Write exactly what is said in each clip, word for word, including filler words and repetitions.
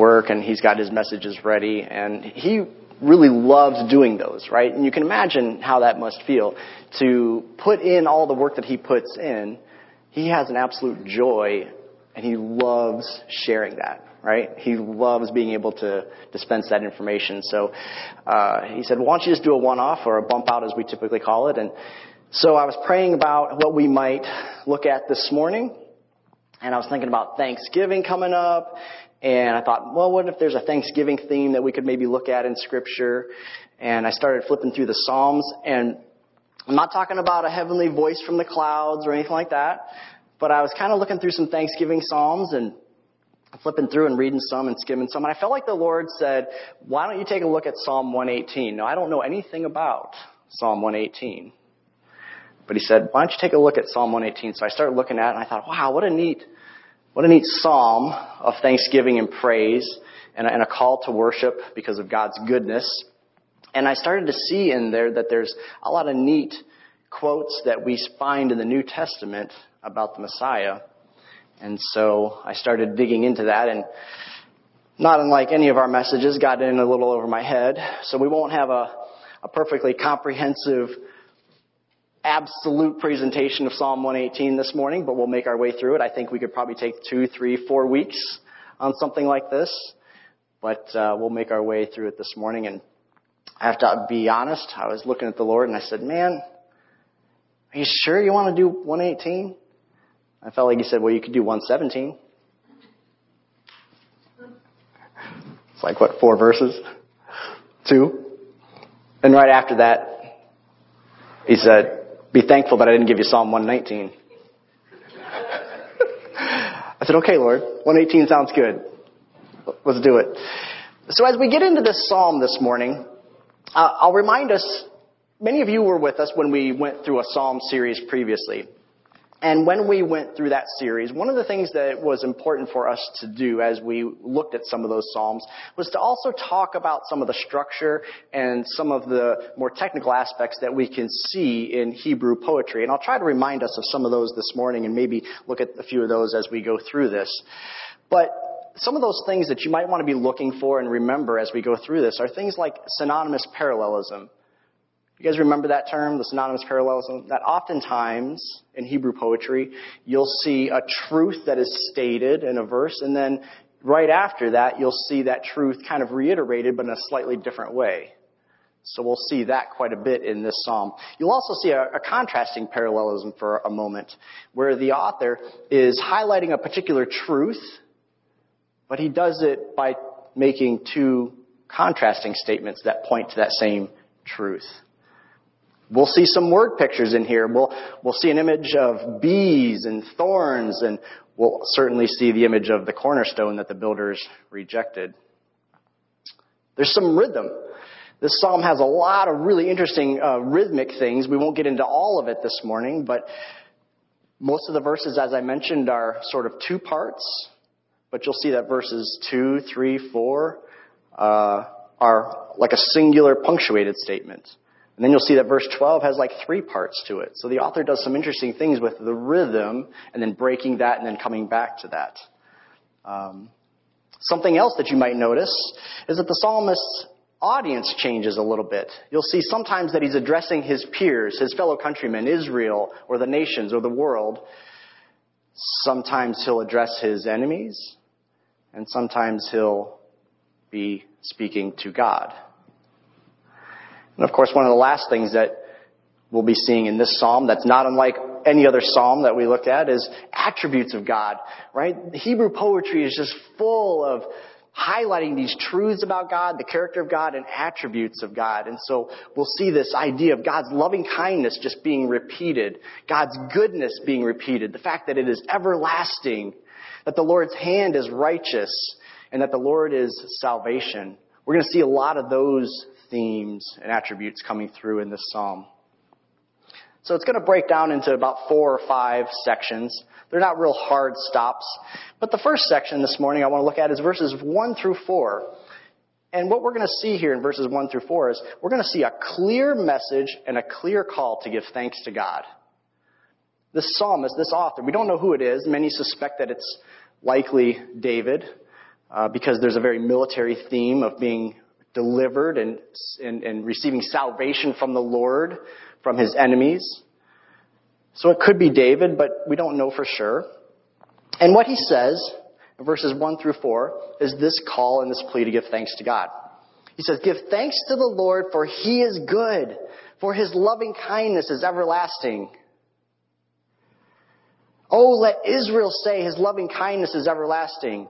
work and he's got his messages ready, and he really loved doing those, right? And you can imagine how that must feel to put in all the work that he puts in. He has an absolute joy and he loves sharing that, right? He loves being able to dispense that information. So uh he said, well, why don't you just do a one-off, or a bump out as we typically call it. And so I was praying about what we might look at this morning, and I was thinking about Thanksgiving coming up. And I thought, well, what if there's a Thanksgiving theme that we could maybe look at in Scripture? And I started flipping through the Psalms, and I'm not talking about a heavenly voice from the clouds or anything like that, but I was kind of looking through some Thanksgiving Psalms and flipping through and reading some and skimming some, and I felt like the Lord said, why don't you take a look at Psalm one eighteen? Now, I don't know anything about Psalm one eighteen, but he said, why don't you take a look at Psalm one eighteen? So I started looking at it, and I thought, wow, what a neat... What a neat psalm of thanksgiving and praise, and a, and a call to worship because of God's goodness. And I started to see in there that there's a lot of neat quotes that we find in the New Testament about the Messiah. And so I started digging into that, and not unlike any of our messages, got in a little over my head. So we won't have a, a perfectly comprehensive absolute presentation of Psalm one eighteen this morning, but we'll make our way through it. I think we could probably take two, three, four weeks on something like this, but uh, we'll make our way through it this morning. And I have to be honest, I was looking at the Lord and I said, man, are you sure you want to do one eighteen? I felt like he said, well, you could do one seventeen. It's like, what, four verses? Two? And right after that, he said, be thankful that I didn't give you Psalm one nineteen. I said, okay, Lord, one eighteen sounds good. Let's do it. So as we get into this psalm this morning, uh, I'll remind us, many of you were with us when we went through a psalm series previously. And when we went through that series, one of the things that was important for us to do as we looked at some of those psalms was to also talk about some of the structure and some of the more technical aspects that we can see in Hebrew poetry. And I'll try to remind us of some of those this morning and maybe look at a few of those as we go through this. But some of those things that you might want to be looking for and remember as we go through this are things like synonymous parallelism. You guys remember that term, the synonymous parallelism? That oftentimes in Hebrew poetry, you'll see a truth that is stated in a verse, and then right after that, you'll see that truth kind of reiterated, but in a slightly different way. So we'll see that quite a bit in this psalm. You'll also see a, a contrasting parallelism for a moment, where the author is highlighting a particular truth, but he does it by making two contrasting statements that point to that same truth. We'll see some word pictures in here. We'll we'll see an image of bees and thorns, and we'll certainly see the image of the cornerstone that the builders rejected. There's some rhythm. This psalm has a lot of really interesting uh, rhythmic things. We won't get into all of it this morning, but most of the verses, as I mentioned, are sort of two parts. But you'll see that verses two, three, four uh, are like a singular punctuated statement. And then you'll see that verse twelve has like three parts to it. So the author does some interesting things with the rhythm and then breaking that and then coming back to that. Um, something else that you might notice is that the psalmist's audience changes a little bit. You'll see sometimes that he's addressing his peers, his fellow countrymen, Israel, or the nations, or the world. Sometimes he'll address his enemies, and sometimes he'll be speaking to God. And, of course, one of the last things that we'll be seeing in this psalm that's not unlike any other psalm that we looked at is attributes of God, right? Hebrew poetry is just full of highlighting these truths about God, the character of God, and attributes of God. And so we'll see this idea of God's loving kindness just being repeated, God's goodness being repeated, the fact that it is everlasting, that the Lord's hand is righteous, and that the Lord is salvation. We're going to see a lot of those themes and attributes coming through in this psalm. So it's going to break down into about four or five sections. They're not real hard stops. But the first section this morning I want to look at is verses one through four. And what we're going to see here in verses one through four is we're going to see a clear message and a clear call to give thanks to God. This psalmist, this author, we don't know who it is. Many suspect that it's likely David. uh, because there's a very military theme of being delivered and, and and receiving salvation from the Lord, from his enemies. So it could be David, but we don't know for sure. And what he says, in verses one through four, is this call and this plea to give thanks to God. He says, "Give thanks to the Lord, for he is good, for his loving kindness is everlasting. Oh, let Israel say his loving kindness is everlasting.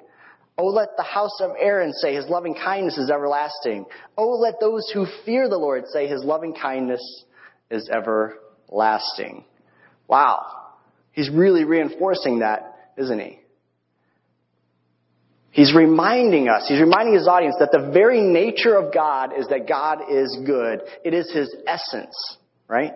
Oh, let the house of Aaron say his loving kindness is everlasting. Oh, let those who fear the Lord say his loving kindness is everlasting." Wow. He's really reinforcing that, isn't he? He's reminding us, he's reminding his audience that the very nature of God is that God is good. It is his essence, right?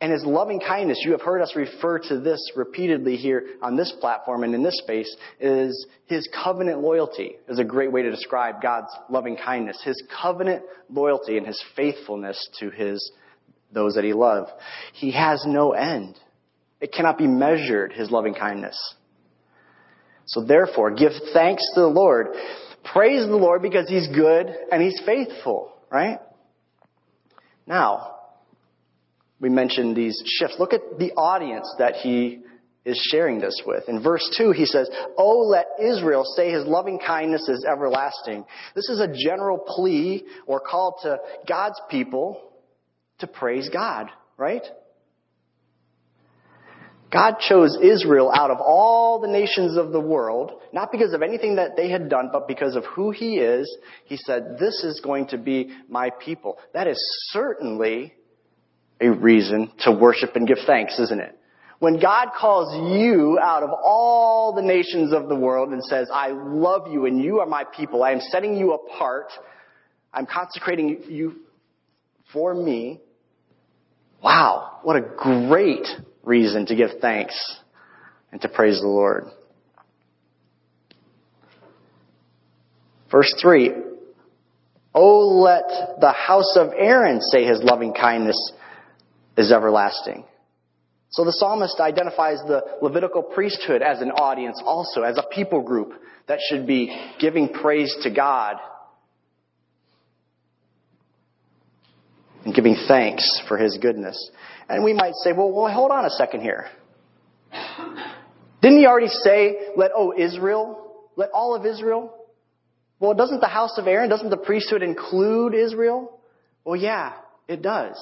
And his loving kindness, you have heard us refer to this repeatedly here on this platform and in this space, is his covenant loyalty is a great way to describe God's loving kindness. His covenant loyalty and his faithfulness to his those that he loves. He has no end. It cannot be measured, his loving kindness. So therefore, give thanks to the Lord. Praise the Lord because he's good and he's faithful, right? Now, we mentioned these shifts. Look at the audience that he is sharing this with. In verse two, he says, "Oh, let Israel say his loving kindness is everlasting." This is a general plea or call to God's people to praise God, right? God chose Israel out of all the nations of the world, not because of anything that they had done, but because of who he is. He said, "This is going to be my people." That is certainly a reason to worship and give thanks, isn't it? When God calls you out of all the nations of the world and says, "I love you and you are my people. I am setting you apart. I'm consecrating you for me." Wow, what a great reason to give thanks and to praise the Lord. Verse three, "Oh, let the house of Aaron say his loving kindness is everlasting." So the psalmist identifies the Levitical priesthood as an audience also, as a people group that should be giving praise to God and giving thanks for his goodness. And we might say, well, well, hold on a second here. Didn't he already say, let, oh, Israel, let all of Israel? Well, doesn't the house of Aaron, doesn't the priesthood include Israel? Well, yeah, it does.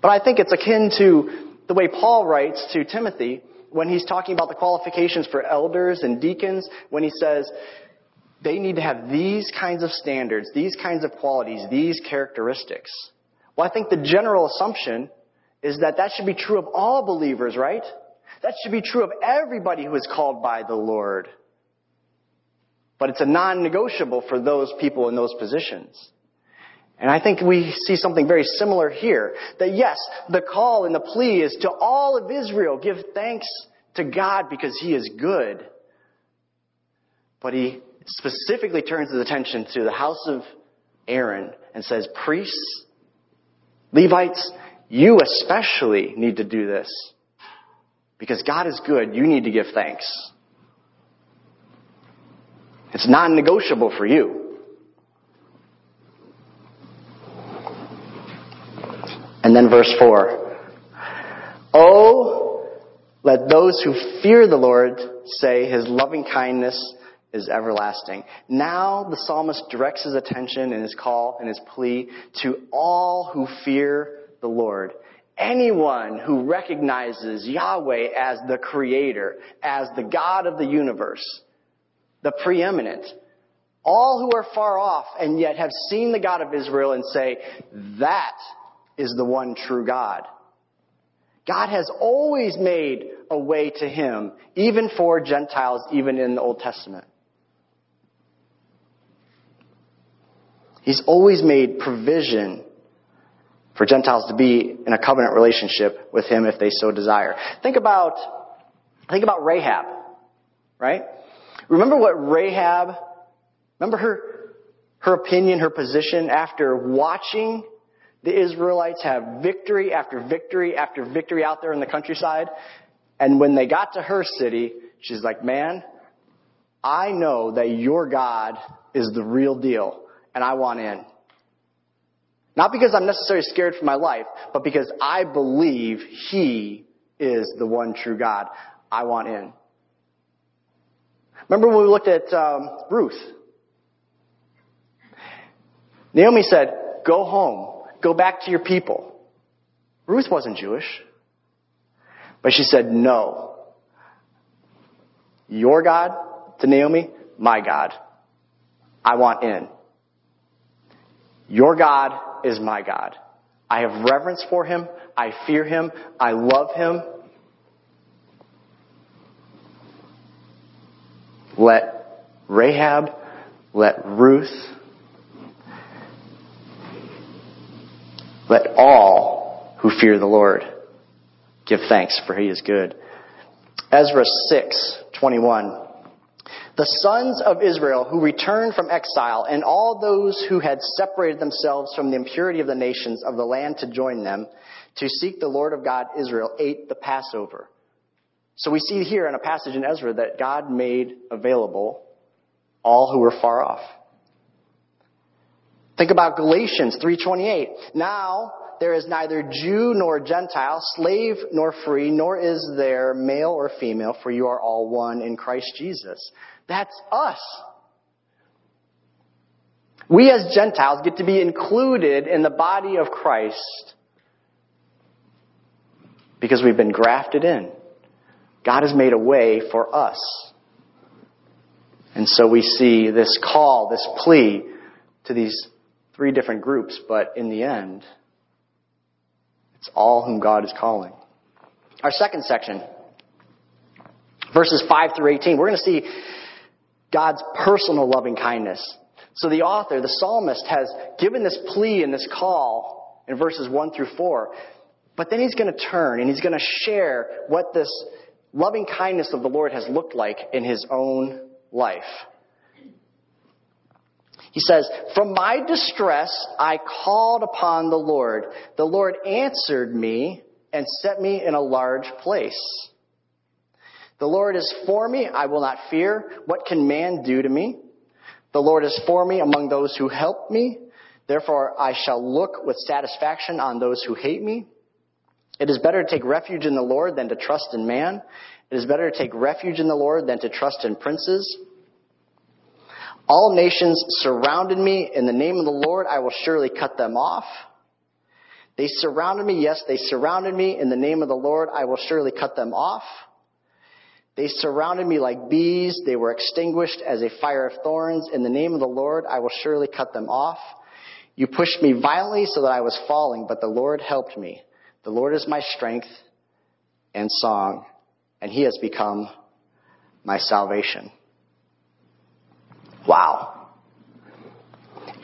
But I think it's akin to the way Paul writes to Timothy when he's talking about the qualifications for elders and deacons, when he says they need to have these kinds of standards, these kinds of qualities, these characteristics. Well, I think the general assumption is that that should be true of all believers, right? That should be true of everybody who is called by the Lord. But it's a non-negotiable for those people in those positions. And I think we see something very similar here. That yes, the call and the plea is to all of Israel, give thanks to God because he is good. But he specifically turns his attention to the house of Aaron and says, priests, Levites, you especially need to do this. Because God is good, you need to give thanks. It's non-negotiable for you. And then verse four. "Oh, let those who fear the Lord say his loving kindness is everlasting." Now the psalmist directs his attention and his call and his plea to all who fear the Lord. Anyone who recognizes Yahweh as the creator, as the God of the universe, the preeminent. All who are far off and yet have seen the God of Israel and say, that is the one true God. God has always made a way to him, even for Gentiles, even in the Old Testament. He's always made provision for Gentiles to be in a covenant relationship with him if they so desire. Think about, think about Rahab, right? Remember what Rahab, remember her, her opinion, her position after watching the Israelites have victory after victory after victory out there in the countryside. And when they got to her city, she's like, man, I know that your God is the real deal, and I want in. Not because I'm necessarily scared for my life, but because I believe he is the one true God. I want in. Remember when we looked at um, Ruth? Naomi said, go home. Go back to your people. Ruth wasn't Jewish. But she said, no. Your God to Naomi, my God. I want in. Your God is my God. I have reverence for him. I fear him. I love him. Let Rahab, let Ruth, let all who fear the Lord give thanks, for he is good. Ezra six twenty-one. The sons of Israel who returned from exile and all those who had separated themselves from the impurity of the nations of the land to join them to seek the Lord of God Israel ate the Passover. So we see here in a passage in Ezra that God made available all who were far off. Think about Galatians three twenty-eight. Now there is neither Jew nor Gentile, slave nor free, nor is there male or female, for you are all one in Christ Jesus. That's us. We as Gentiles get to be included in the body of Christ because we've been grafted in. God has made a way for us. And so we see this call, this plea to these three different groups, but in the end, it's all whom God is calling. Our second section, verses five through eighteen, we're going to see God's personal loving kindness. So the author, the psalmist, has given this plea and this call in verses one through four, but then he's going to turn and he's going to share what this loving kindness of the Lord has looked like in his own life. He says, from my distress, I called upon the Lord. The Lord answered me and set me in a large place. The Lord is for me. I will not fear. What can man do to me? The Lord is for me among those who help me. Therefore, I shall look with satisfaction on those who hate me. It is better to take refuge in the Lord than to trust in man. It is better to take refuge in the Lord than to trust in princes. All nations surrounded me. In the name of the Lord, I will surely cut them off. They surrounded me. Yes, they surrounded me. In the name of the Lord, I will surely cut them off. They surrounded me like bees. They were extinguished as a fire of thorns. In the name of the Lord, I will surely cut them off. You pushed me violently so that I was falling, but the Lord helped me. The Lord is my strength and song, and he has become my salvation. Wow.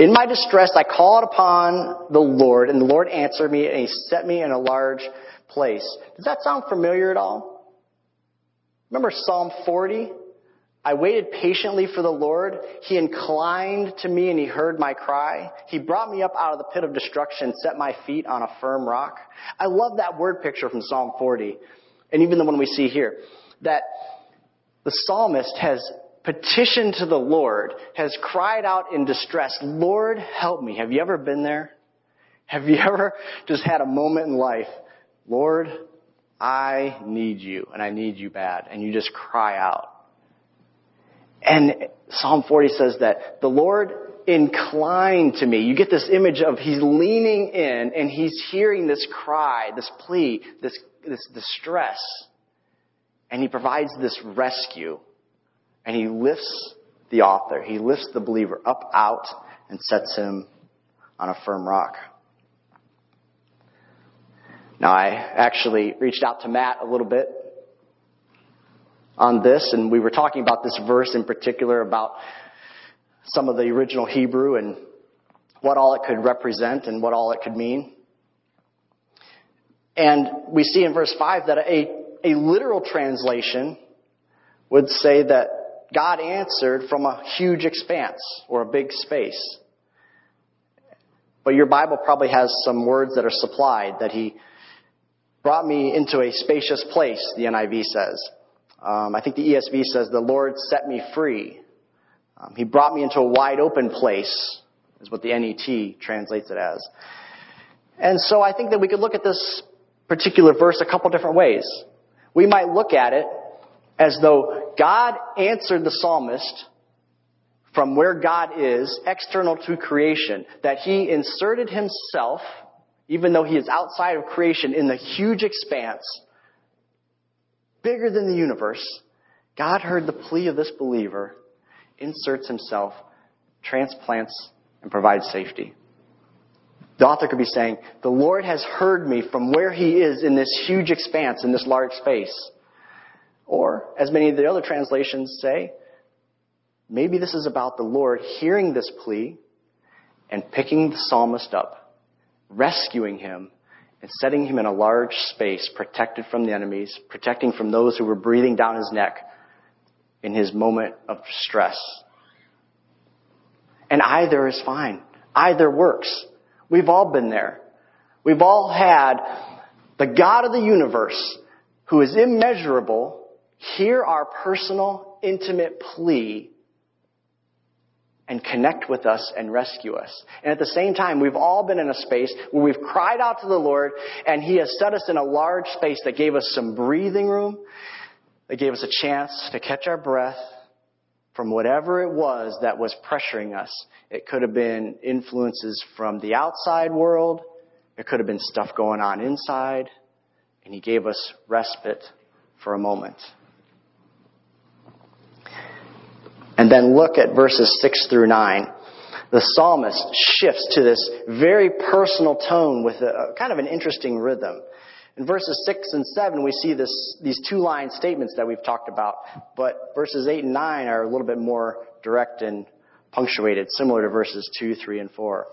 In my distress, I called upon the Lord, and the Lord answered me, and he set me in a large place. Does that sound familiar at all? Remember Psalm forty? I waited patiently for the Lord. He inclined to me, and he heard my cry. He brought me up out of the pit of destruction, set my feet on a firm rock. I love that word picture from Psalm forty, and even the one we see here, that the psalmist has petitioned to the Lord, has cried out in distress, Lord, help me. Have you ever been there? Have you ever just had a moment in life, Lord, I need you, and I need you bad, and you just cry out. And Psalm forty says that the Lord inclined to me. You get this image of he's leaning in and he's hearing this cry, this plea, this, this distress. And he provides this rescue. And he lifts the author. He lifts the believer up out and sets him on a firm rock. Now, I actually reached out to Matt a little bit on this, and we were talking about this verse in particular, about some of the original Hebrew and what all it could represent and what all it could mean. And we see in verse five that a, a literal translation would say that God answered from a huge expanse or a big space. But your Bible probably has some words that are supplied, that he brought me into a spacious place, the N I V says. Um, I think the E S V says, the Lord set me free. Um, he brought me into a wide open place, is what the N E T translates it as. And so I think that we could look at this particular verse a couple different ways. We might look at it as though God answered the psalmist from where God is, external to creation, that he inserted himself, even though he is outside of creation, in the huge expanse, bigger than the universe. God heard the plea of this believer, inserts himself, transplants, and provides safety. The author could be saying, the Lord has heard me from where he is in this huge expanse, in this large space. Or, as many of the other translations say, maybe this is about the Lord hearing this plea and picking the psalmist up, rescuing him, and setting him in a large space, protected from the enemies, protecting from those who were breathing down his neck in his moment of stress. And either is fine. Either works. We've all been there. We've all had the God of the universe, who is immeasurable, hear our personal, intimate plea and connect with us and rescue us. And at the same time, we've all been in a space where we've cried out to the Lord, and he has set us in a large space that gave us some breathing room, that gave us a chance to catch our breath from whatever it was that was pressuring us. It could have been influences from the outside world. It could have been stuff going on inside. And he gave us respite for a moment. And then look at verses six through nine. The psalmist shifts to this very personal tone with a, kind of an interesting rhythm. In verses six and seven, we see this, these two-line statements that we've talked about, but verses eight and nine are a little bit more direct and punctuated, similar to verses two, three, and four.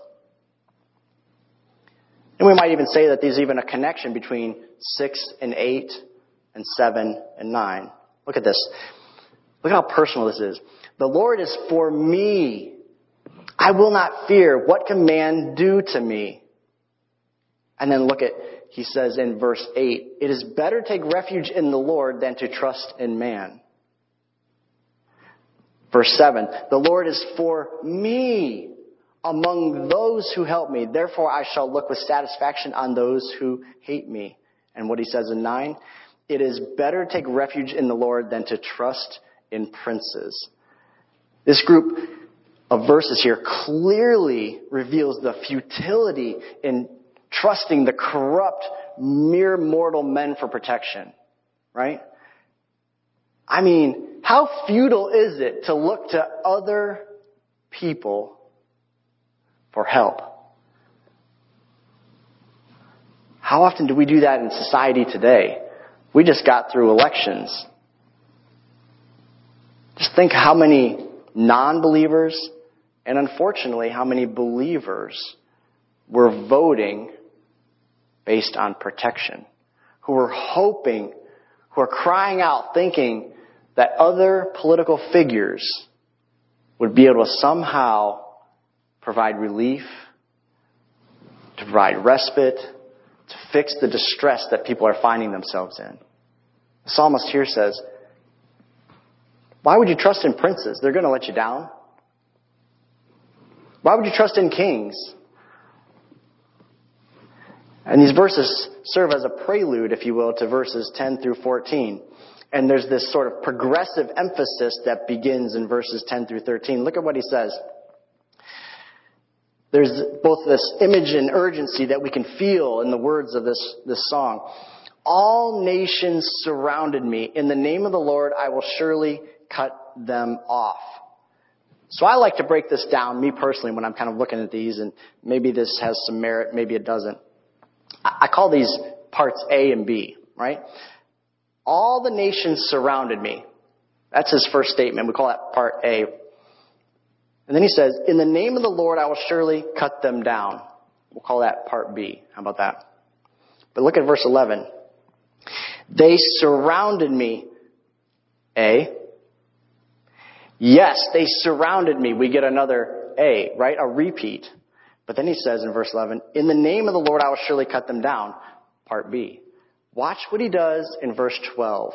And we might even say that there's even a connection between six and eight and seven and nine. Look at this. Look how personal this is. The Lord is for me. I will not fear. What can man do to me? And then look at, he says in verse eight, it is better to take refuge in the Lord than to trust in man. Verse seven, the Lord is for me among those who help me. Therefore, I shall look with satisfaction on those who hate me. And what he says in nine, it is better to take refuge in the Lord than to trust in princes. This group of verses here clearly reveals the futility in trusting the corrupt, mere mortal men for protection, right? I mean, how futile is it to look to other people for help? How often do we do that in society today? We just got through elections. Just think how many non-believers and unfortunately how many believers were voting based on protection, who were hoping, who are crying out, thinking that other political figures would be able to somehow provide relief, to provide respite, to fix the distress that people are finding themselves in. The psalmist here says, why would you trust in princes? They're going to let you down. Why would you trust in kings? And these verses serve as a prelude, if you will, to verses ten through fourteen. And there's this sort of progressive emphasis that begins in verses ten through thirteen. Look at what he says. There's both this image and urgency that we can feel in the words of this, this song. All nations surrounded me. In the name of the Lord, I will surely cut them off. So I like to break this down, me personally, when I'm kind of looking at these, and maybe this has some merit, maybe it doesn't. I call these parts A and B, right? All the nations surrounded me. That's his first statement. We call that part A. And then he says, in the name of the Lord, I will surely cut them down. We'll call that part B. How about that? But look at verse eleven. They surrounded me. A. Yes, they surrounded me. We get another A, right? A repeat. But then he says in verse eleven, in the name of the Lord, I will surely cut them down. Part B. Watch what he does in verse twelve.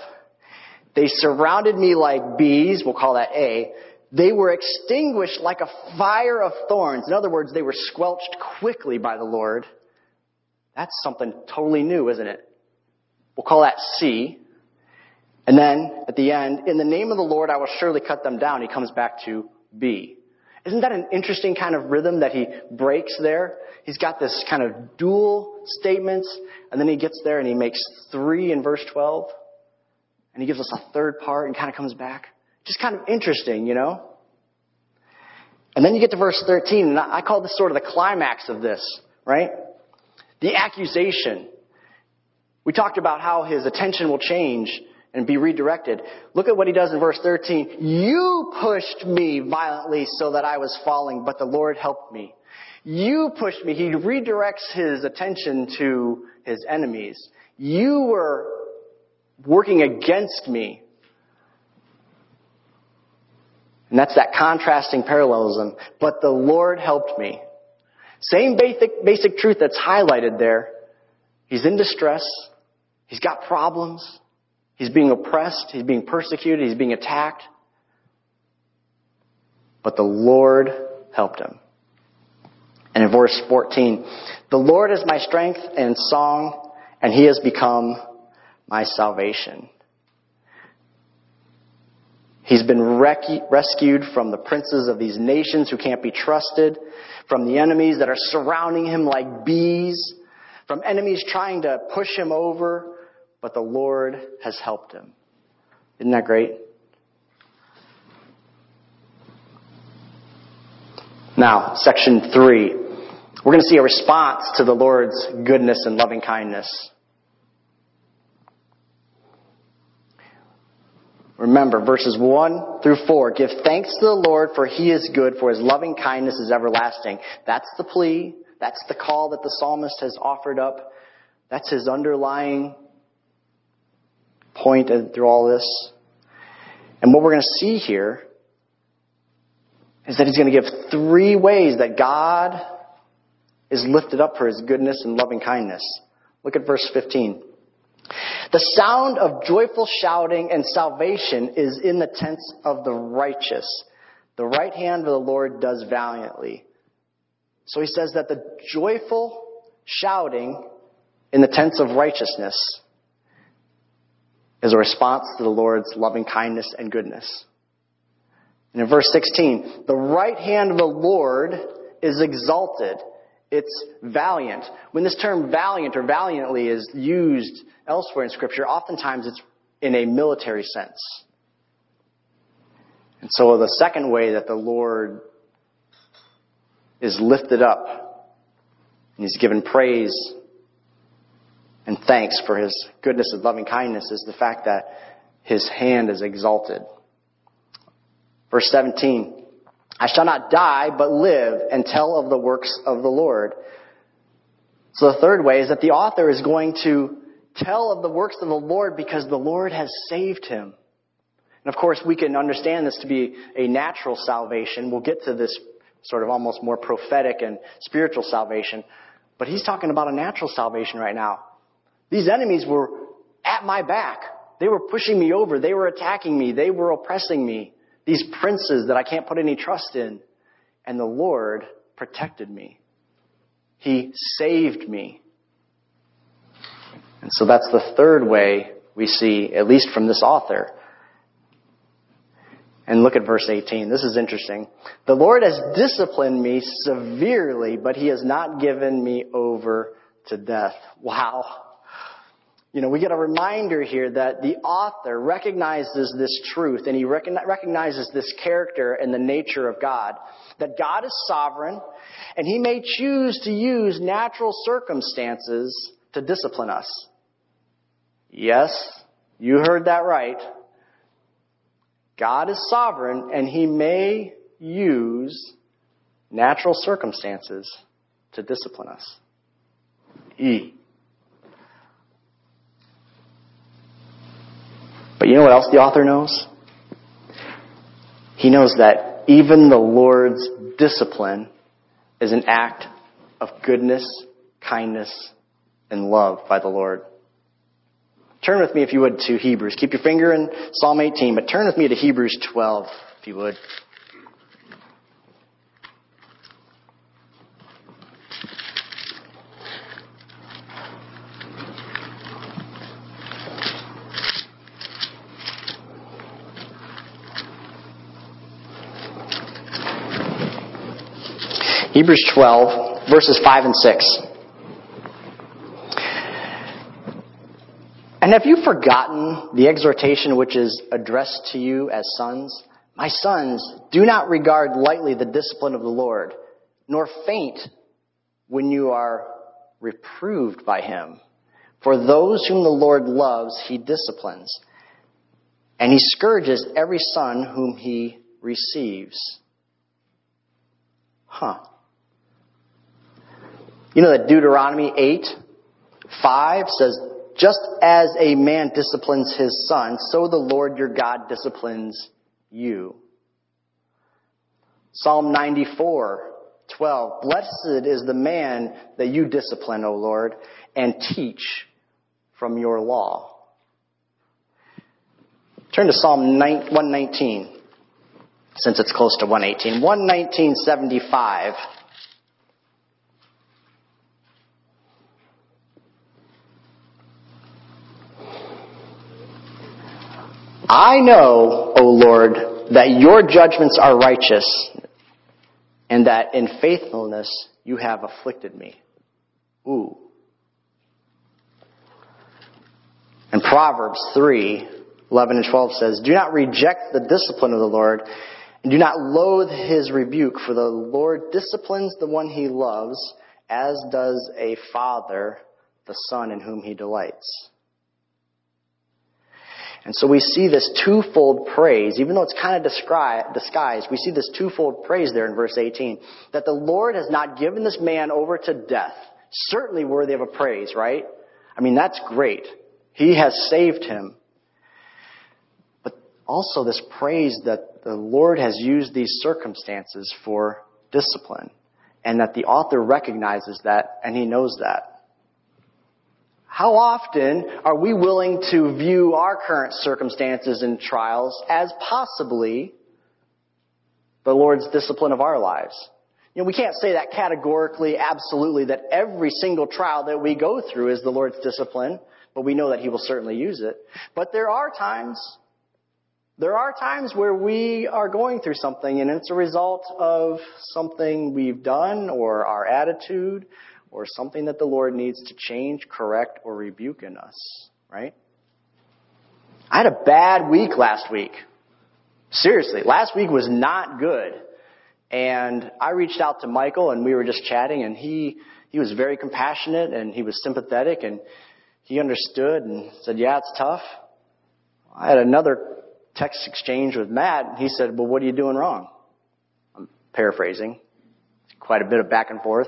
They surrounded me like bees, we'll call that A. They were extinguished like a fire of thorns. In other words, they were squelched quickly by the Lord. That's something totally new, isn't it? We'll call that C. And then, at the end, in the name of the Lord, I will surely cut them down. He comes back to B. Isn't that an interesting kind of rhythm that he breaks there? He's got this kind of dual statements, and then he gets there and he makes three in verse twelve. And he gives us a third part and kind of comes back. Just kind of interesting, you know? And then you get to verse thirteen, and I call this sort of the climax of this, right? The accusation. We talked about how his attention will change and be redirected. Look at what he does in verse thirteen. You pushed me violently so that I was falling, but the Lord helped me. You pushed me. He redirects his attention to his enemies. You were working against me. And that's that contrasting parallelism. But the Lord helped me. Same basic, basic truth that's highlighted there. He's in distress. He's got problems. He's being oppressed. He's being persecuted. He's being attacked. But the Lord helped him. And in verse fourteen, the Lord is my strength and song, and he has become my salvation. He's been rec- rescued from the princes of these nations who can't be trusted, from the enemies that are surrounding him like bees, from enemies trying to push him over, but the Lord has helped him. Isn't that great? Now, section three. We're going to see a response to the Lord's goodness and loving kindness. Remember, verses one through four, give thanks to the Lord, for he is good, for his loving kindness is everlasting. That's the plea. That's the call that the psalmist has offered up. That's his underlying point through all this. And what we're going to see here is that he's going to give three ways that God is lifted up for his goodness and loving kindness. Look at verse fifteen. The sound of joyful shouting and salvation is in the tents of the righteous. The right hand of the Lord does valiantly. So he says that the joyful shouting in the tents of righteousness is a response to the Lord's loving kindness and goodness. And in verse sixteen, the right hand of the Lord is exalted. It's valiant. When this term valiant or valiantly is used elsewhere in Scripture, oftentimes it's in a military sense. And so the second way that the Lord is lifted up, and he's given praise and thanks for his goodness and loving kindness, is the fact that his hand is exalted. Verse seventeen. I shall not die, but live and tell of the works of the Lord. So the third way is that the author is going to tell of the works of the Lord because the Lord has saved him. And of course, we can understand this to be a natural salvation. We'll get to this sort of almost more prophetic and spiritual salvation. But he's talking about a natural salvation right now. These enemies were at my back. They were pushing me over. They were attacking me. They were oppressing me. These princes that I can't put any trust in. And the Lord protected me. He saved me. And so that's the third way we see, at least from this author. And look at verse eighteen. This is interesting. The Lord has disciplined me severely, but he has not given me over to death. Wow. You know, we get a reminder here that the author recognizes this truth, and he recognizes this character and the nature of God. That God is sovereign, and he may choose to use natural circumstances to discipline us. Yes, you heard that right. God is sovereign, and he may use natural circumstances to discipline us. E. But you know what else the author knows? He knows that even the Lord's discipline is an act of goodness, kindness, and love by the Lord. Turn with me, if you would, to Hebrews. Keep your finger in Psalm eighteen, but turn with me to Hebrews twelve, if you would. Hebrews twelve, verses five and six. And have you forgotten the exhortation which is addressed to you as sons? My sons, do not regard lightly the discipline of the Lord, nor faint when you are reproved by him. For those whom the Lord loves, he disciplines, and he scourges every son whom he receives. Huh. You know that Deuteronomy eight, five says, just as a man disciplines his son, so the Lord your God disciplines you. Psalm ninety-four, twelve. Blessed is the man that you discipline, O Lord, and teach from your law. Turn to Psalm one nineteen, since it's close to one eighteen. one nineteen, seventy-five. I know, O Lord, that your judgments are righteous, and that in faithfulness you have afflicted me. Ooh. And Proverbs three, eleven and twelve says, do not reject the discipline of the Lord, and do not loathe his rebuke, for the Lord disciplines the one he loves, as does a father the son in whom he delights. And so we see this twofold praise, even though it's kind of disguised, we see this twofold praise there in verse eighteen, that the Lord has not given this man over to death. Certainly worthy of a praise, right? I mean, that's great. He has saved him. But also this praise that the Lord has used these circumstances for discipline, and that the author recognizes that, and he knows that. How often are we willing to view our current circumstances and trials as possibly the Lord's discipline of our lives? You know, we can't say that categorically, absolutely, that every single trial that we go through is the Lord's discipline, but we know that he will certainly use it. But there are times, there are times where we are going through something, and it's a result of something we've done or our attitude, or something that the Lord needs to change, correct, or rebuke in us, right? I had a bad week last week. Seriously, last week was not good. And I reached out to Michael, and we were just chatting, and he, he was very compassionate, and he was sympathetic, and he understood and said, yeah, it's tough. I had another text exchange with Matt, and he said, well, what are you doing wrong? I'm paraphrasing. Quite a bit of back and forth.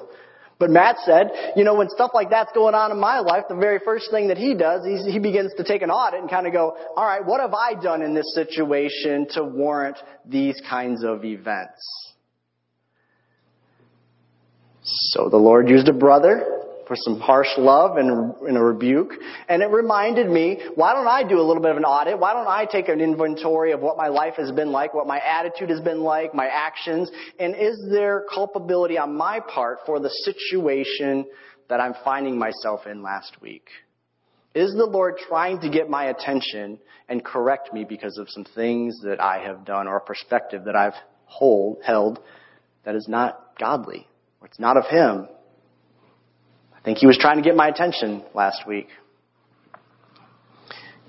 But Matt said, you know, when stuff like that's going on in my life, the very first thing that he does is he begins to take an audit and kind of go, all right, what have I done in this situation to warrant these kinds of events? So the Lord used a brother for some harsh love and, and a rebuke. And it reminded me, why don't I do a little bit of an audit? Why don't I take an inventory of what my life has been like, what my attitude has been like, my actions, and is there culpability on my part for the situation that I'm finding myself in last week? Is the Lord trying to get my attention and correct me because of some things that I have done or a perspective that I've hold, held that is not godly, or it's not of him? I think he was trying to get my attention last week.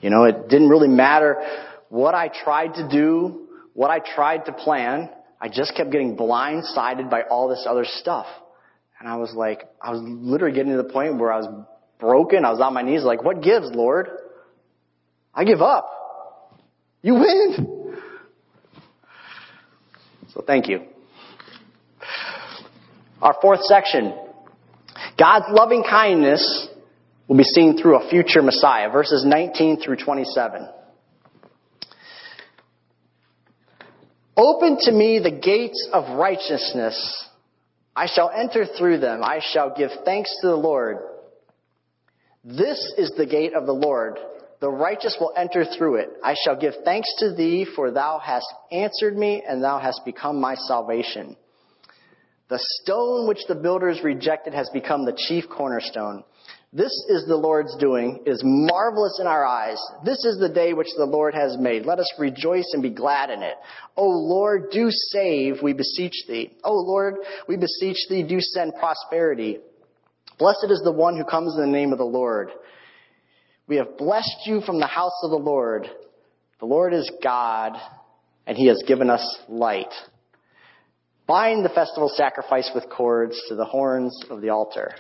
You know, it didn't really matter what I tried to do, what I tried to plan. I just kept getting blindsided by all this other stuff. And I was like, I was literally getting to the point where I was broken. I was on my knees like, what gives, Lord? I give up. You win. So thank you. Our fourth section. God's loving kindness will be seen through a future Messiah, verses nineteen through twenty-seven. Open to me the gates of righteousness. I shall enter through them. I shall give thanks to the Lord. This is the gate of the Lord, The righteous will enter through it. I shall give thanks to thee, for thou hast answered me, and thou hast become my salvation. The stone which the builders rejected has become the chief cornerstone. This is the Lord's doing. It is marvelous in our eyes. This is the day which the Lord has made. Let us rejoice and be glad in it. O Lord, do save, we beseech thee. O Lord, we beseech thee, do send prosperity. Blessed is the one who comes in the name of the Lord. We have blessed you from the house of the Lord. The Lord is God, and he has given us light. Bind the festival sacrifice with cords to the horns of the altar.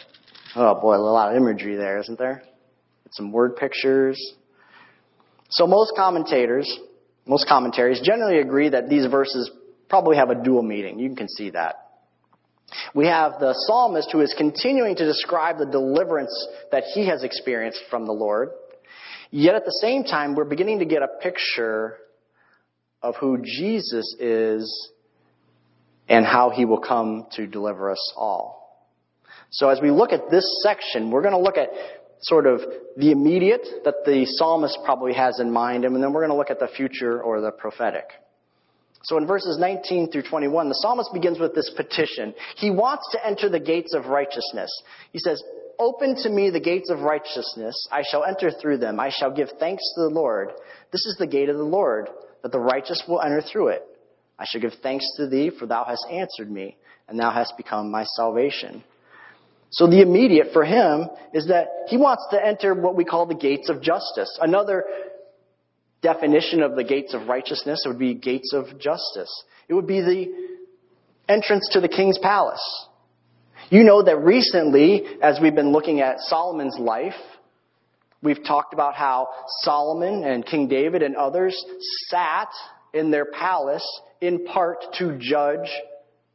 Oh boy, a lot of imagery there, isn't there? Some word pictures. So most commentators, most commentaries generally agree that these verses probably have a dual meaning. You can see that. We have the psalmist who is continuing to describe the deliverance that he has experienced from the Lord. Yet at the same time, we're beginning to get a picture of who Jesus is and how he will come to deliver us all. So as we look at this section, we're going to look at sort of the immediate that the psalmist probably has in mind, and then we're going to look at the future or the prophetic. So in verses nineteen through twenty-one, the psalmist begins with this petition. He wants to enter the gates of righteousness. He says, "Open to me the gates of righteousness. I shall enter through them. I shall give thanks to the Lord. This is the gate of the Lord, that the righteous will enter through it. I shall give thanks to thee, for thou hast answered me, and thou hast become my salvation." So the immediate for him is that he wants to enter what we call the gates of justice. Another definition of the gates of righteousness would be gates of justice. It would be the entrance to the king's palace. You know that recently, as we've been looking at Solomon's life, we've talked about how Solomon and King David and others sat in their palace in part to judge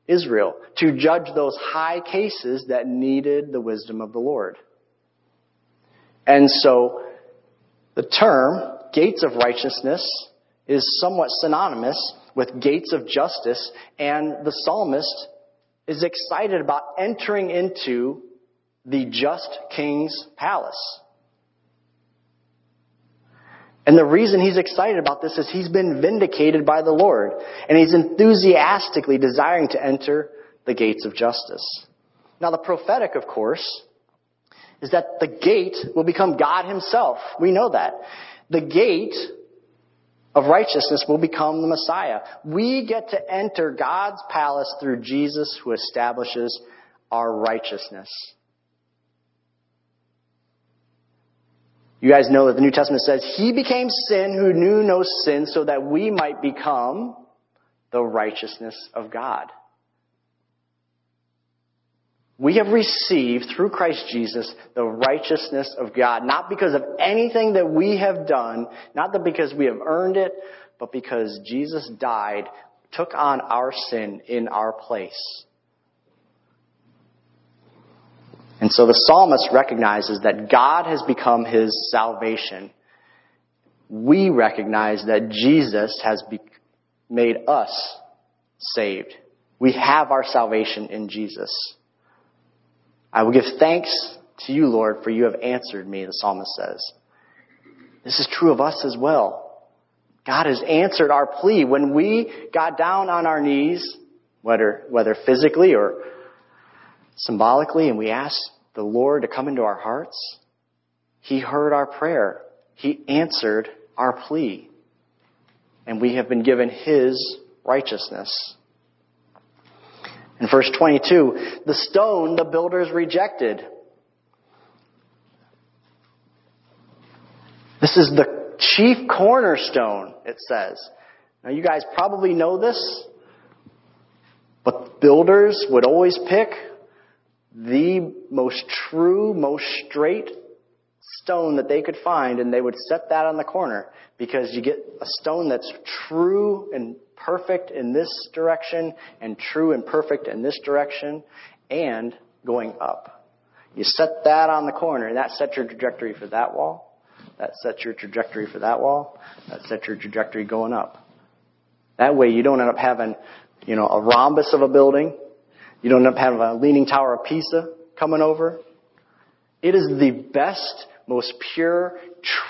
Israel, to judge those high cases that needed the wisdom of the Lord. And so the term gates of righteousness is somewhat synonymous with gates of justice, and the psalmist is excited about entering into the just king's palace. And the reason he's excited about this is he's been vindicated by the Lord, and he's enthusiastically desiring to enter the gates of justice. Now, the prophetic, of course, is that the gate will become God himself. We know that. The gate of righteousness will become the Messiah. We get to enter God's palace through Jesus, who establishes our righteousness. You guys know that the New Testament says, "He became sin who knew no sin, so that we might become the righteousness of God." We have received, through Christ Jesus, the righteousness of God, not because of anything that we have done, not that because we have earned it, but because Jesus died, took on our sin in our place. And so the psalmist recognizes that God has become his salvation. We recognize that Jesus has be- made us saved. We have our salvation in Jesus. "I will give thanks to you, Lord, for you have answered me," the psalmist says. This is true of us as well. God has answered our plea. When we got down on our knees, whether, whether physically or symbolically, and we asked the Lord to come into our hearts, he heard our prayer. He answered our plea. And we have been given his righteousness. In verse twenty-two, the stone the builders rejected. This is the chief cornerstone, it says. Now, you guys probably know this, but builders would always pick the most true, most straight stone that they could find, and they would set that on the corner, because you get a stone that's true and perfect in this direction, and true and perfect in this direction, and going up. You set that on the corner, and that sets your trajectory for that wall, that sets your trajectory for that wall, that sets your trajectory going up. That way you don't end up having, you know, a rhombus of a building. You don't end up having a leaning tower of Pisa coming over. It is the best, most pure,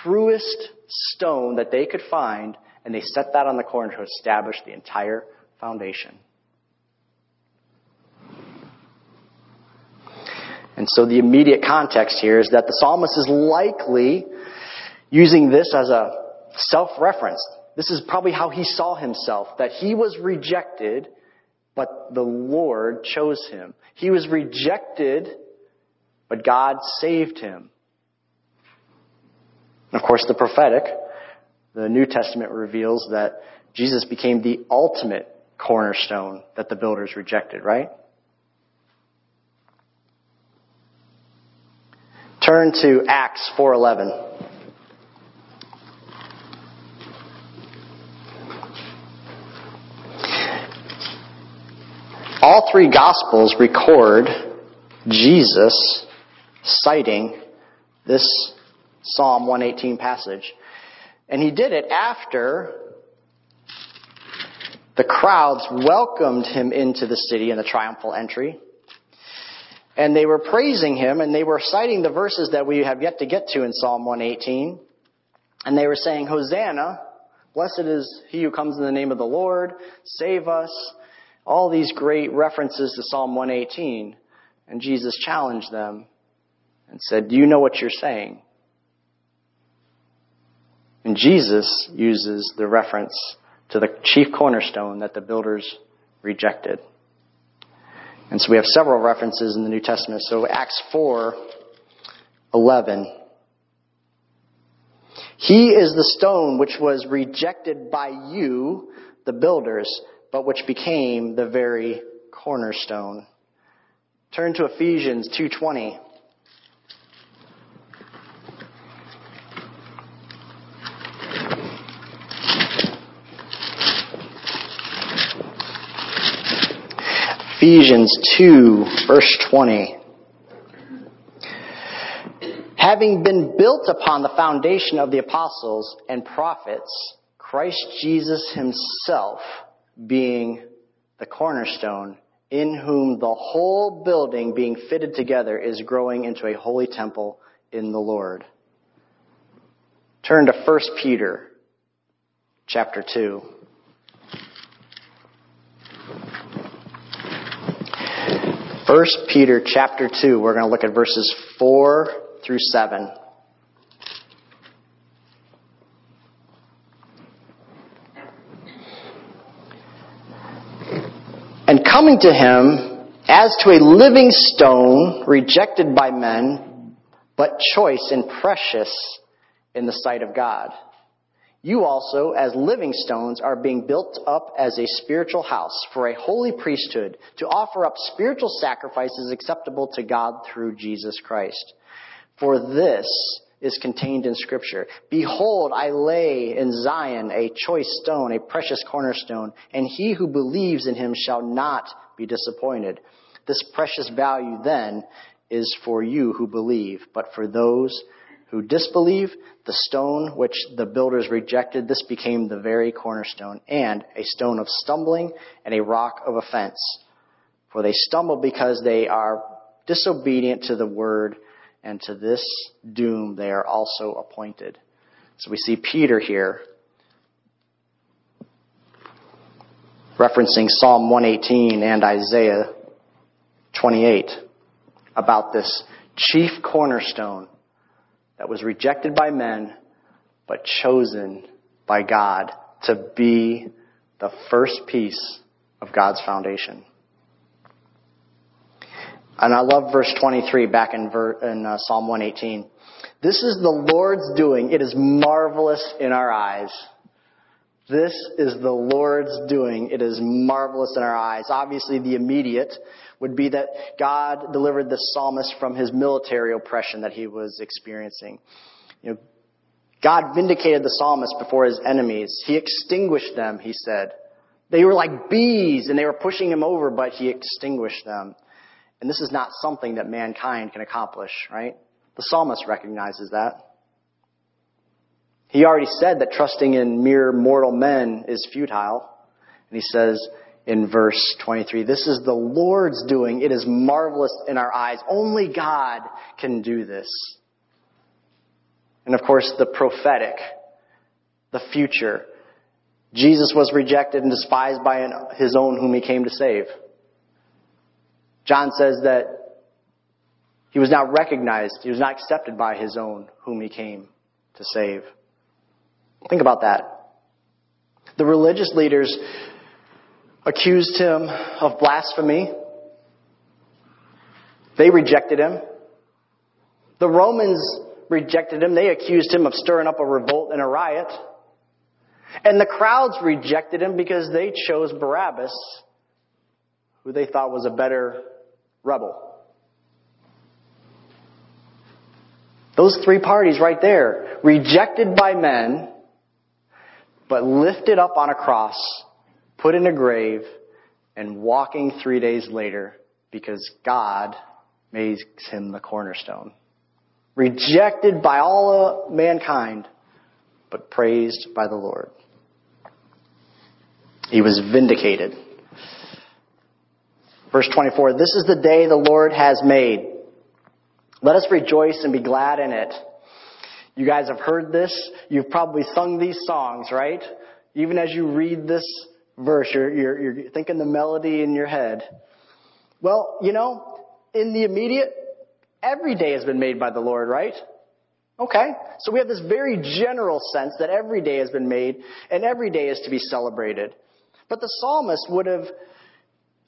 truest stone that they could find, and they set that on the corner to establish the entire foundation. And so the immediate context here is that the psalmist is likely using this as a self-reference. This is probably how he saw himself, that he was rejected, but the Lord chose him. He was rejected, but God saved him. And of course, the prophetic, the New Testament reveals that Jesus became the ultimate cornerstone that the builders rejected, right? Turn to Acts four eleven. All three Gospels record Jesus citing this Psalm one eighteen passage. And he did it after the crowds welcomed him into the city in the triumphal entry. And they were praising him, and they were citing the verses that we have yet to get to in Psalm one eighteen. And they were saying, Hosanna, blessed is he who comes in the name of the Lord, save us. All these great references to Psalm one eighteen. And Jesus challenged them and said, do you know what you're saying? And Jesus uses the reference to the chief cornerstone that the builders rejected. And so we have several references in the New Testament. So Acts four eleven. He is the stone which was rejected by you, the builders, but which became the very cornerstone. Turn to Ephesians two twenty. Ephesians two, verse twenty. Having been built upon the foundation of the apostles and prophets, Christ Jesus himself being the cornerstone, in whom the whole building being fitted together is growing into a holy temple in the Lord. Turn to First Peter chapter two. First Peter chapter two, we're going to look at verses four through seven. And coming to him as to a living stone rejected by men, but choice and precious in the sight of God. You also, as living stones, are being built up as a spiritual house for a holy priesthood to offer up spiritual sacrifices acceptable to God through Jesus Christ. For this is contained in Scripture. Behold, I lay in Zion a choice stone, a precious cornerstone, and he who believes in him shall not be disappointed. This precious value then is for you who believe, but for those who disbelieve, the stone which the builders rejected, this became the very cornerstone, and a stone of stumbling and a rock of offense. For they stumble because they are disobedient to the word, and to this doom they are also appointed. So we see Peter here referencing Psalm one eighteen and Isaiah twenty-eight about this chief cornerstone that was rejected by men but chosen by God to be the first piece of God's foundation. And I love verse twenty-three back in, in uh, Psalm one eighteen. This is the Lord's doing. It is marvelous in our eyes. This is the Lord's doing. It is marvelous in our eyes. Obviously, the immediate would be that God delivered the psalmist from his military oppression that he was experiencing. You know, God vindicated the psalmist before his enemies. He extinguished them, he said. They were like bees, and they were pushing him over, but he extinguished them. And this is not something that mankind can accomplish, right? The psalmist recognizes that. He already said that trusting in mere mortal men is futile. And he says in verse twenty-three, this is the Lord's doing. It is marvelous in our eyes. Only God can do this. And of course, the prophetic, the future. Jesus was rejected and despised by his own whom he came to save. John says that he was not recognized. He was not accepted by his own whom he came to save. Think about that. The religious leaders accused him of blasphemy. They rejected him. The Romans rejected him. They accused him of stirring up a revolt and a riot. And the crowds rejected him because they chose Barabbas, who they thought was a better rebel. Those three parties right there, rejected by men, but lifted up on a cross, put in a grave, and walking three days later because God makes him the cornerstone. Rejected by all mankind, but praised by the Lord. He was vindicated. Verse twenty-four, this is the day the Lord has made. Let us rejoice and be glad in it. You guys have heard this. You've probably sung these songs, right? Even as you read this verse, you're, you're, you're thinking the melody in your head. Well, you know, in the immediate, every day has been made by the Lord, right? Okay, so we have this very general sense that every day has been made and every day is to be celebrated. But the psalmist would have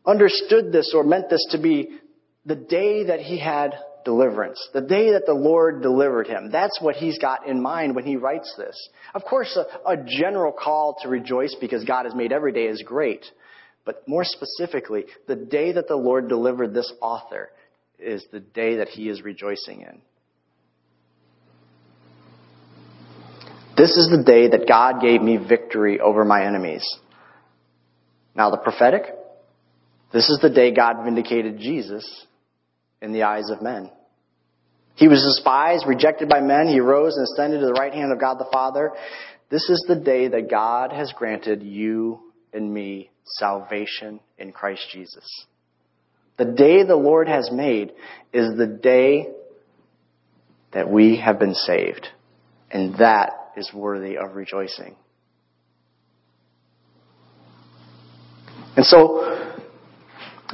understood this or meant this to be the day that he had deliverance, the day that the Lord delivered him. That's what he's got in mind when he writes this. Of course, a, a general call to rejoice because God has made every day is great. But more specifically, the day that the Lord delivered this author is the day that he is rejoicing in. This is the day that God gave me victory over my enemies. Now the prophetic, this is the day God vindicated Jesus in the eyes of men. He was despised, rejected by men. He rose and ascended to the right hand of God the Father. This is the day that God has granted you and me salvation in Christ Jesus. The day the Lord has made is the day that we have been saved. And that is worthy of rejoicing. And so,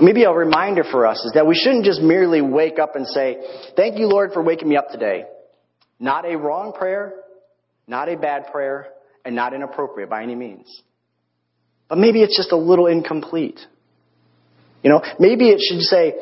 maybe a reminder for us is that we shouldn't just merely wake up and say, thank you, Lord, for waking me up today. Not a wrong prayer, not a bad prayer, and not inappropriate by any means. But maybe it's just a little incomplete. You know, maybe it should say,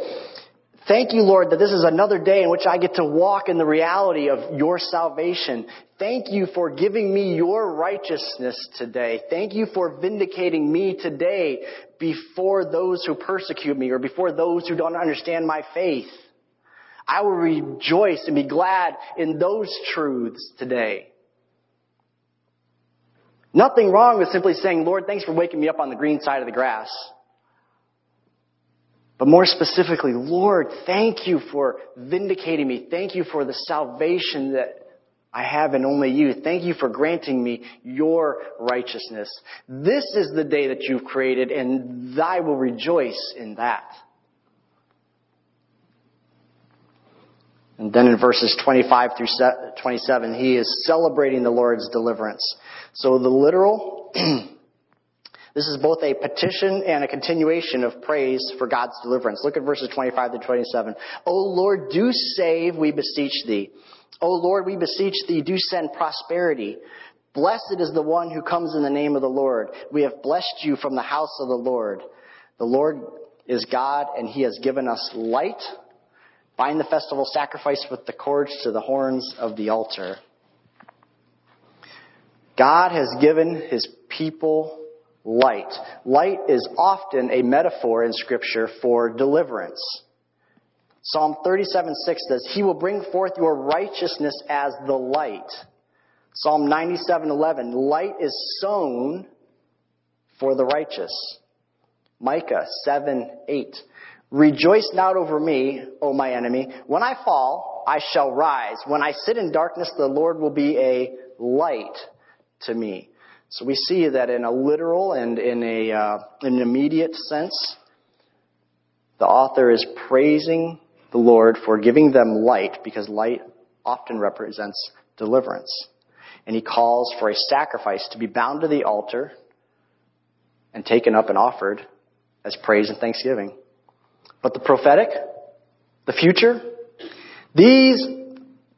thank you, Lord, that this is another day in which I get to walk in the reality of your salvation. Thank you for giving me your righteousness today. Thank you for vindicating me today before those who persecute me or before those who don't understand my faith. I will rejoice and be glad in those truths today. Nothing wrong with simply saying, Lord, thanks for waking me up on the green side of the grass. But more specifically, Lord, thank you for vindicating me. Thank you for the salvation that I have in only you. Thank you for granting me your righteousness. This is the day that you've created, and I will rejoice in that. And then in verses twenty-five through twenty-seven, he is celebrating the Lord's deliverance. So the literal... This is both a petition and a continuation of praise for God's deliverance. Look at verses twenty-five to twenty-seven. O Lord, do save, we beseech thee. O Lord, we beseech thee, do send prosperity. Blessed is the one who comes in the name of the Lord. We have blessed you from the house of the Lord. The Lord is God, and he has given us light. Bind the festival sacrifice with the cords to the horns of the altar. God has given his people light. Light is often a metaphor in Scripture for deliverance. Psalm thirty-seven, six says, he will bring forth your righteousness as the light. Psalm ninety-seven, eleven, light is sown for the righteous. Micah seven, eight, rejoice not over me, O my enemy. When I fall, I shall rise. When I sit in darkness, the Lord will be a light to me. So we see that in a literal and in a uh, in an immediate sense, the author is praising the Lord for giving them light, because light often represents deliverance. And he calls for a sacrifice to be bound to the altar and taken up and offered as praise and thanksgiving. But the prophetic, the future, these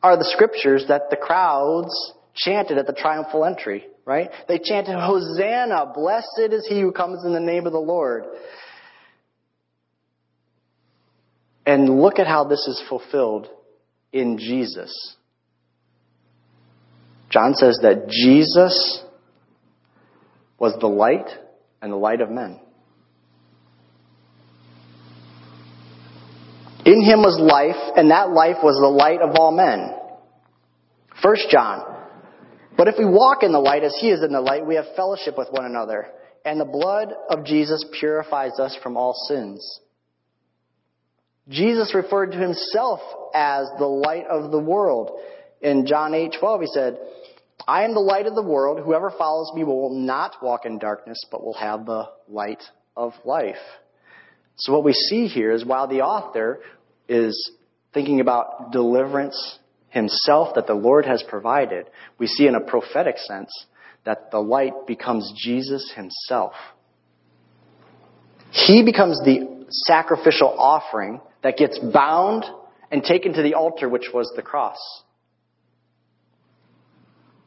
are the scriptures that the crowds chanted at the triumphal entry, right? They chanted, Hosanna, blessed is he who comes in the name of the Lord. And look at how this is fulfilled in Jesus. John says that Jesus was the light and the light of men. In him was life, and that life was the light of all men. First John. But if we walk in the light as he is in the light, we have fellowship with one another, and the blood of Jesus purifies us from all sins. Jesus referred to himself as the light of the world. In John eight twelve, he said, I am the light of the world. Whoever follows me will not walk in darkness, but will have the light of life. So what we see here is while the author is thinking about deliverance himself that the Lord has provided, we see in a prophetic sense that the light becomes Jesus himself. He becomes the sacrificial offering that gets bound and taken to the altar, which was the cross.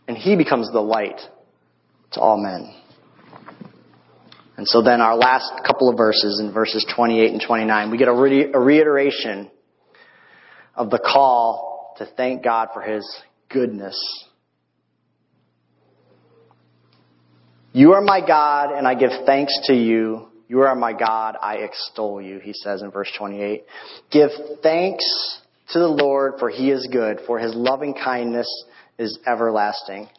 And he becomes the light to all men. And so then our last couple of verses, in verses twenty-eight and twenty-nine, we get a, re- a reiteration of the call to thank God for his goodness. You are my God, and I give thanks to you. You are my God, I extol you, he says in verse twenty-eight. Give thanks to the Lord, for he is good, for his loving kindness is everlasting.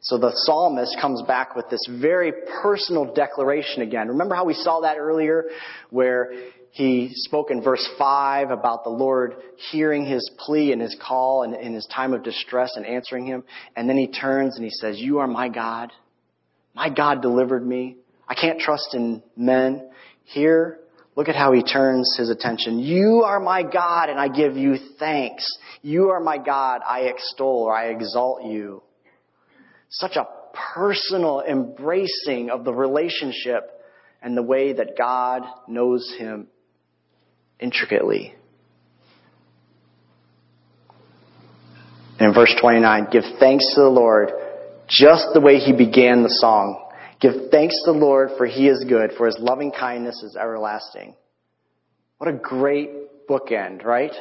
So the psalmist comes back with this very personal declaration again. Remember how we saw that earlier where he spoke in verse five about the Lord hearing his plea and his call and in his time of distress and answering him. And then he turns and he says, you are my God. My God delivered me. I can't trust in men. Here, look at how he turns his attention. You are my God, and I give you thanks. You are my God, I extol or I exalt you. Such a personal embracing of the relationship and the way that God knows him intricately. And in verse twenty-nine, give thanks to the Lord, just the way he began the song. Give thanks to the Lord, for he is good, for his loving kindness is everlasting. What a great bookend, right?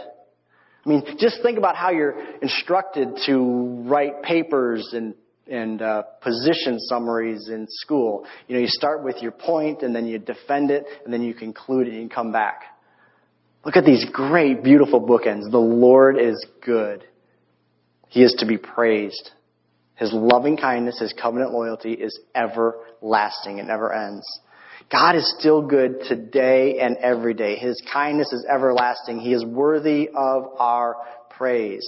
I mean, just think about how you're instructed to write papers and and uh, position summaries in school. You know, you start with your point, and then you defend it, and then you conclude it and come back. Look at these great, beautiful bookends. The Lord is good. He is to be praised. His loving kindness, his covenant loyalty is everlasting. It never ends. God is still good today and every day. His kindness is everlasting. He is worthy of our praise.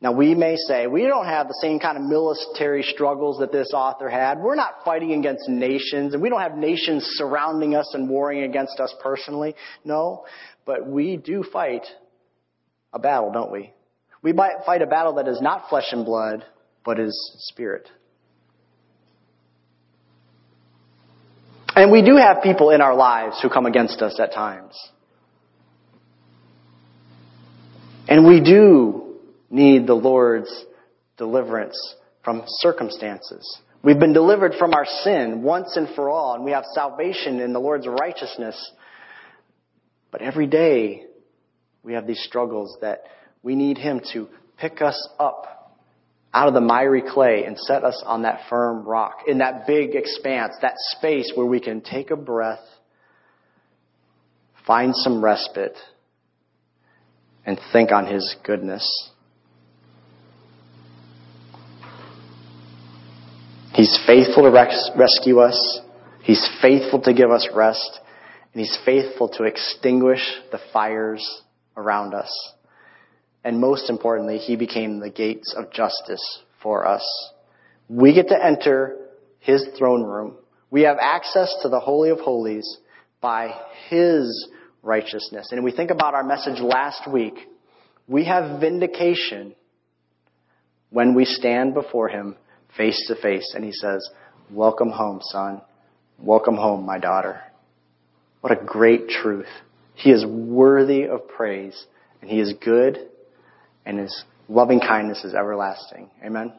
Now, we may say, we don't have the same kind of military struggles that this author had. We're not fighting against nations, and we don't have nations surrounding us and warring against us personally. No, but we do fight a battle, don't we? We fight a battle that is not flesh and blood, but is spirit. And we do have people in our lives who come against us at times. And we do need the Lord's deliverance from circumstances. We've been delivered from our sin once and for all, and we have salvation in the Lord's righteousness. But every day, we have these struggles that we need him to pick us up out of the miry clay and set us on that firm rock, in that big expanse, that space where we can take a breath, find some respite, and think on his goodness. He's faithful to res- rescue us. He's faithful to give us rest. And he's faithful to extinguish the fires around us. And most importantly, he became the gates of justice for us. We get to enter his throne room. We have access to the Holy of Holies by his righteousness. And we think about our message last week. We have vindication when we stand before him face to face and he says, "Welcome home, son. Welcome home, my daughter." What a great truth. He is worthy of praise, and he is good, and his loving kindness is everlasting. Amen.